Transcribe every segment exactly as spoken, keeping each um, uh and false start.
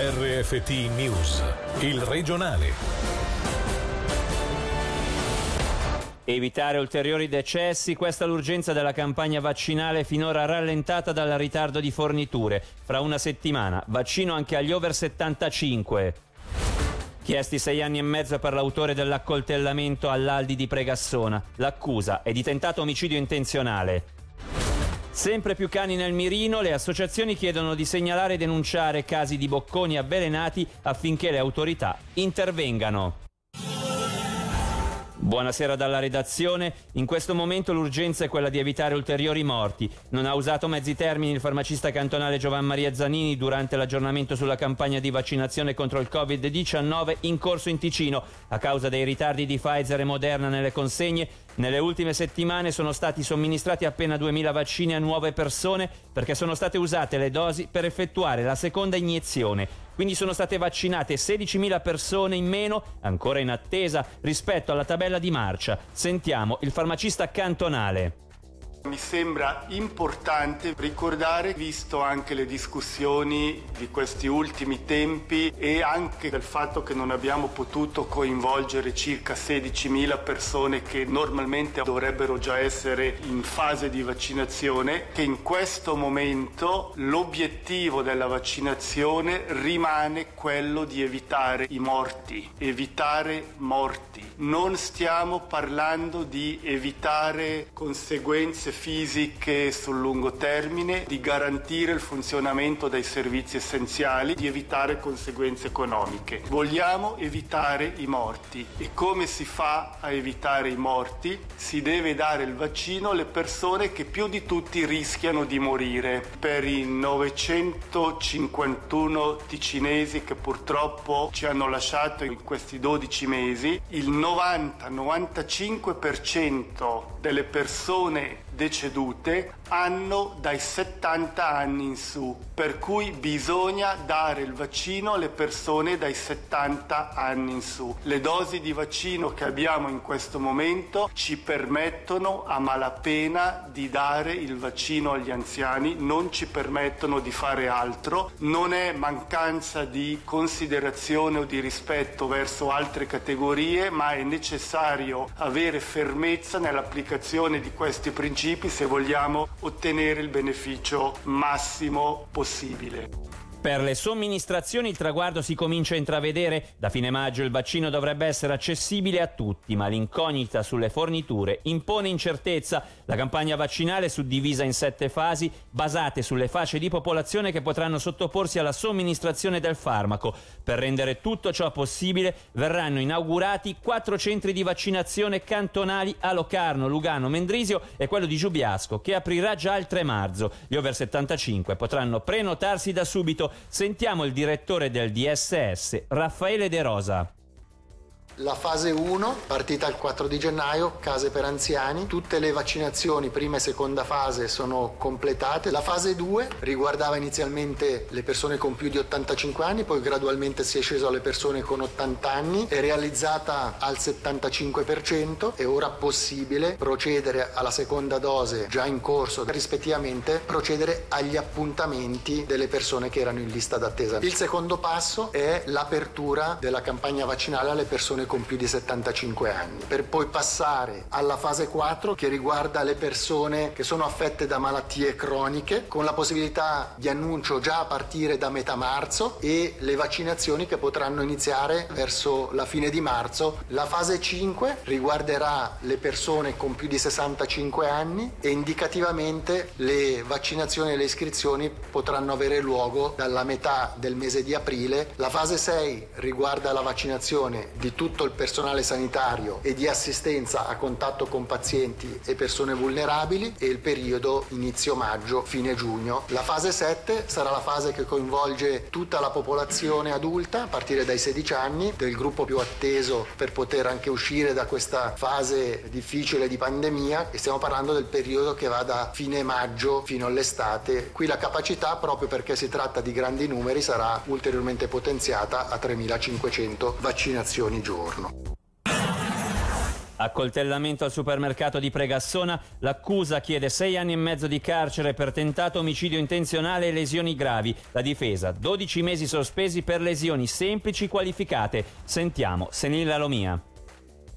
R F T News, il regionale. Evitare ulteriori decessi, questa è l'urgenza della campagna vaccinale finora rallentata dal ritardo di forniture. Fra una settimana, vaccino anche agli over settantacinque. Chiesti sei anni e mezzo per l'autore dell'accoltellamento all'Aldi di Pregassona. L'accusa è di tentato omicidio intenzionale. Sempre più cani nel mirino, le associazioni chiedono di segnalare e denunciare casi di bocconi avvelenati affinché le autorità intervengano. Buonasera dalla redazione. In questo momento l'urgenza è quella di evitare ulteriori morti. Non ha usato mezzi termini il farmacista cantonale Giovanni Maria Zanini durante l'aggiornamento sulla campagna di vaccinazione contro il covid diciannove in corso in Ticino. A causa dei ritardi di Pfizer e Moderna nelle consegne, nelle ultime settimane sono stati somministrati appena duemila vaccini a nuove persone perché sono state usate le dosi per effettuare la seconda iniezione. Quindi sono state vaccinate sedicimila persone in meno, ancora in attesa, rispetto alla tabella di marcia. Sentiamo il farmacista cantonale. Mi sembra importante ricordare, visto anche le discussioni di questi ultimi tempi e anche del fatto che non abbiamo potuto coinvolgere circa sedicimila persone che normalmente dovrebbero già essere in fase di vaccinazione, che in questo momento l'obiettivo della vaccinazione rimane quello di evitare i morti, evitare morti. Non stiamo parlando di evitare conseguenze fisiche sul lungo termine, di garantire il funzionamento dei servizi essenziali, di evitare conseguenze economiche. Vogliamo evitare i morti, e come si fa a evitare i morti? Si deve dare il vaccino alle persone che più di tutti rischiano di morire. Per i novecentocinquantuno ticinesi che purtroppo ci hanno lasciato in questi dodici mesi, il novanta novantacinque per cento delle persone decedute hanno dai settanta anni in su, per cui bisogna dare il vaccino alle persone dai settanta anni in su. Le dosi di vaccino che abbiamo in questo momento ci permettono a malapena di dare il vaccino agli anziani, non ci permettono di fare altro. Non è mancanza di considerazione o di rispetto verso altre categorie, ma è necessario avere fermezza nell'applicazione di questi principi se vogliamo ottenere il beneficio massimo possibile. Per le somministrazioni il traguardo si comincia a intravedere. Da fine maggio il vaccino dovrebbe essere accessibile a tutti, ma l'incognita sulle forniture impone incertezza. La campagna vaccinale è suddivisa in sette fasi, basate sulle fasce di popolazione che potranno sottoporsi alla somministrazione del farmaco. Per rendere tutto ciò possibile verranno inaugurati quattro centri di vaccinazione cantonali a Locarno, Lugano, Mendrisio e quello di Giubiasco, che aprirà già il tre marzo. Gli over settantacinque potranno prenotarsi da subito. Sentiamo il direttore del D S S, Raffaele De Rosa. La fase uno, partita il quattro di gennaio, case per anziani, tutte le vaccinazioni prima e seconda fase sono completate. La fase due riguardava inizialmente le persone con più di ottantacinque anni, poi gradualmente si è sceso alle persone con ottanta anni, è realizzata al settantacinque per cento, è ora possibile procedere alla seconda dose già in corso, rispettivamente procedere agli appuntamenti delle persone che erano in lista d'attesa. Il secondo passo è l'apertura della campagna vaccinale alle persone con più di settantacinque anni, per poi passare alla fase quattro che riguarda le persone che sono affette da malattie croniche, con la possibilità di annuncio già a partire da metà marzo e le vaccinazioni che potranno iniziare verso la fine di marzo. La fase cinque riguarderà le persone con più di sessantacinque anni e indicativamente le vaccinazioni e le iscrizioni potranno avere luogo dalla metà del mese di aprile. La fase sei riguarda la vaccinazione di tutto il personale sanitario e di assistenza a contatto con pazienti e persone vulnerabili, e il periodo inizio maggio fine giugno. La fase sette sarà la fase che coinvolge tutta la popolazione adulta a partire dai sedici anni, del gruppo più atteso per poter anche uscire da questa fase difficile di pandemia, e stiamo parlando del periodo che va da fine maggio fino all'estate. Qui la capacità, proprio perché si tratta di grandi numeri, sarà ulteriormente potenziata a tremilacinquecento vaccinazioni giorno. Accoltellamento al supermercato di Pregassona, l'accusa chiede sei anni e mezzo di carcere per tentato omicidio intenzionale e lesioni gravi. La difesa, dodici mesi sospesi per lesioni semplici qualificate. Sentiamo Senil Alomia.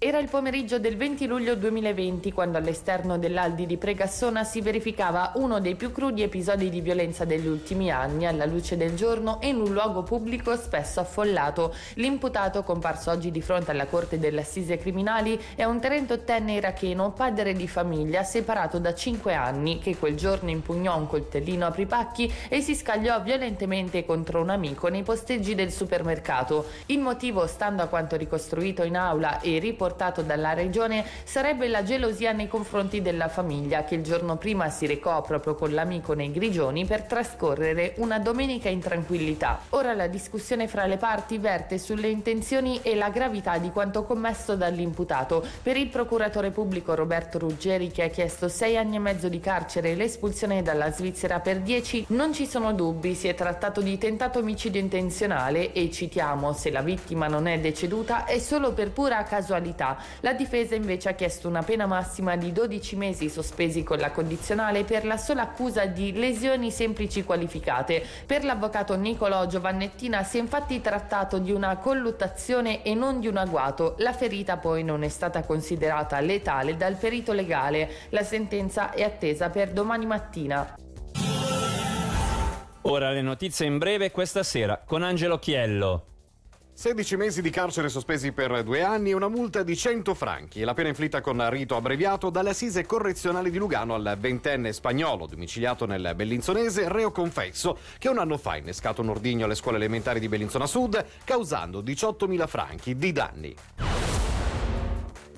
Era il pomeriggio del venti luglio duemilaventi quando all'esterno dell'Aldi di Pregassona si verificava uno dei più crudi episodi di violenza degli ultimi anni alla luce del giorno e in un luogo pubblico spesso affollato. L'imputato, comparso oggi di fronte alla Corte delle Assise Criminali, è un trentottenne iracheno, padre di famiglia, separato da cinque anni, che quel giorno impugnò un coltellino apripacchi e si scagliò violentemente contro un amico nei posteggi del supermercato. Il motivo, stando a quanto ricostruito in aula e riportato portato dalla regione, sarebbe la gelosia nei confronti della famiglia, che il giorno prima si recò proprio con l'amico nei Grigioni per trascorrere una domenica in tranquillità. Ora la discussione fra le parti verte sulle intenzioni e la gravità di quanto commesso dall'imputato. Per il procuratore pubblico Roberto Ruggeri, che ha chiesto sei anni e mezzo di carcere e l'espulsione dalla Svizzera per dieci, non ci sono dubbi, si è trattato di tentato omicidio intenzionale e, citiamo, se la vittima non è deceduta è solo per pura casualità. La difesa invece ha chiesto una pena massima di dodici mesi sospesi con la condizionale per la sola accusa di lesioni semplici qualificate. Per l'avvocato Nicolò Giovannettina si è infatti trattato di una colluttazione e non di un agguato. La ferita poi non è stata considerata letale dal perito legale. La sentenza è attesa per domani mattina. Ora le notizie in breve questa sera con Angelo Chiello. sedici mesi di carcere sospesi per due anni e una multa di cento franchi. La pena inflitta con rito abbreviato dalle assise correzionali di Lugano al ventenne spagnolo, domiciliato nel bellinzonese, reo confesso, che un anno fa ha innescato un ordigno alle scuole elementari di Bellinzona Sud, causando diciottomila franchi di danni.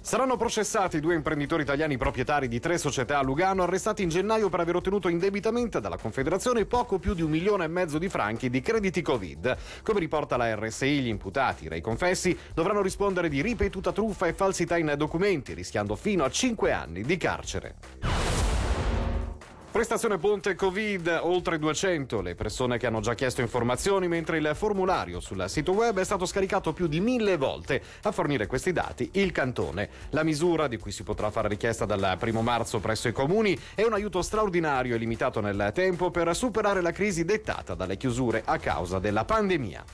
Saranno processati due imprenditori italiani proprietari di tre società a Lugano, arrestati in gennaio per aver ottenuto indebitamente dalla Confederazione poco più di un milione e mezzo di franchi di crediti Covid. Come riporta la R S I, gli imputati, rei confessi, dovranno rispondere di ripetuta truffa e falsità in documenti, rischiando fino a cinque anni di carcere. Prestazione ponte Covid, oltre duecento le persone che hanno già chiesto informazioni, mentre il formulario sul sito web è stato scaricato più di mille volte. A fornire questi dati il Cantone. La misura, di cui si potrà fare richiesta dal primo marzo presso i comuni, è un aiuto straordinario e limitato nel tempo per superare la crisi dettata dalle chiusure a causa della pandemia.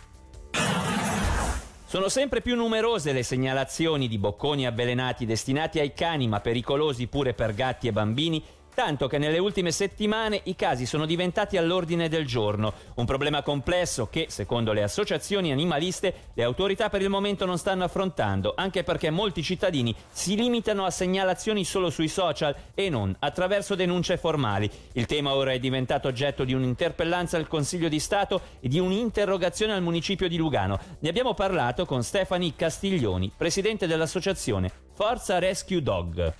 Sono sempre più numerose le segnalazioni di bocconi avvelenati destinati ai cani, ma pericolosi pure per gatti e bambini, tanto che nelle ultime settimane i casi sono diventati all'ordine del giorno. Un problema complesso che, secondo le associazioni animaliste, le autorità per il momento non stanno affrontando, anche perché molti cittadini si limitano a segnalazioni solo sui social e non attraverso denunce formali. Il tema ora è diventato oggetto di un'interpellanza al Consiglio di Stato e di un'interrogazione al municipio di Lugano. Ne abbiamo parlato con Stefanie Castiglioni, presidente dell'associazione Forza Rescue Dog.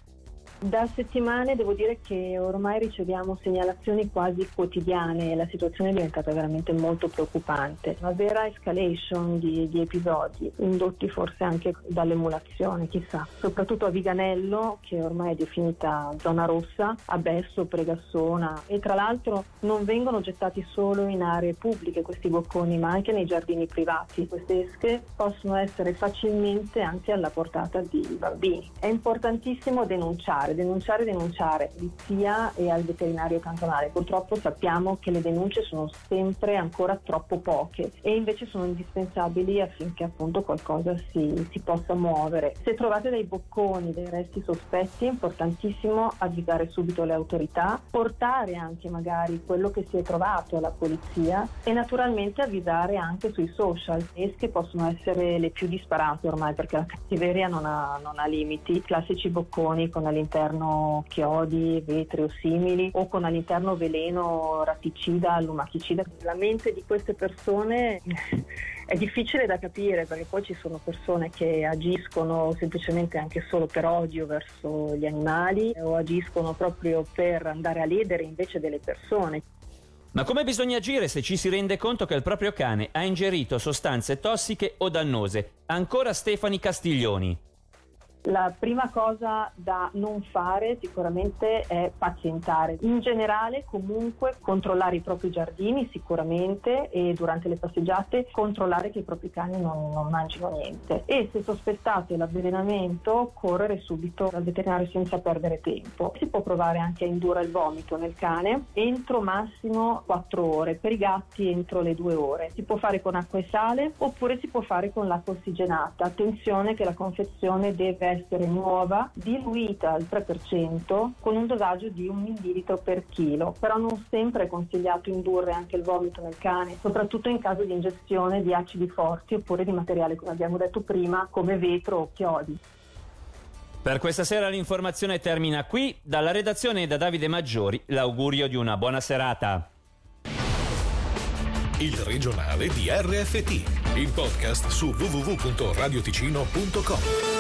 Da settimane devo dire che ormai riceviamo segnalazioni quasi quotidiane e la situazione è diventata veramente molto preoccupante. Una vera escalation di, di episodi, indotti forse anche dall'emulazione, chissà. Soprattutto a Viganello, che ormai è definita zona rossa, a Besso, Pregassona, e tra l'altro non vengono gettati solo in aree pubbliche questi bocconi, ma anche nei giardini privati. Queste esche possono essere facilmente anche alla portata di bambini. È importantissimo denunciare. Denunciare, denunciare, polizia e al veterinario cantonale. Purtroppo sappiamo che le denunce sono sempre ancora troppo poche e invece sono indispensabili affinché appunto qualcosa si, si possa muovere. Se trovate dei bocconi, dei resti sospetti, è importantissimo avvisare subito le autorità, portare anche magari quello che si è trovato alla polizia e naturalmente avvisare anche sui social. Esche possono essere le più disparate ormai perché la cattiveria non ha, non ha limiti. Classici bocconi con all'interno chiodi, vetri o simili, o con all'interno veleno ratticida, lumachicida. La mente di queste persone è difficile da capire, perché poi ci sono persone che agiscono semplicemente anche solo per odio verso gli animali o agiscono proprio per andare a ledere invece delle persone. Ma come bisogna agire se ci si rende conto che il proprio cane ha ingerito sostanze tossiche o dannose? Ancora Stefanie Castiglioni. La prima cosa da non fare sicuramente è pazientare. In generale, comunque, controllare i propri giardini sicuramente, e durante le passeggiate controllare che i propri cani non, non mangino niente, e se sospettate l'avvelenamento correre subito dal veterinario senza perdere tempo. Si può provare anche a indurre il vomito nel cane entro massimo quattro ore, per i gatti entro le due ore. Si può fare con acqua e sale oppure si può fare con l'acqua ossigenata. Attenzione che la confezione deve essere nuova, diluita al tre per cento, con un dosaggio di un millilitro per chilo. Però non sempre è consigliato indurre anche il vomito nel cane, soprattutto in caso di ingestione di acidi forti oppure di materiale, come abbiamo detto prima, come vetro o chiodi. Per questa sera l'informazione termina qui. Dalla redazione e da Davide Maggiori l'augurio di una buona serata. Il regionale di R F T, il podcast su w w w punto radio ticino punto com.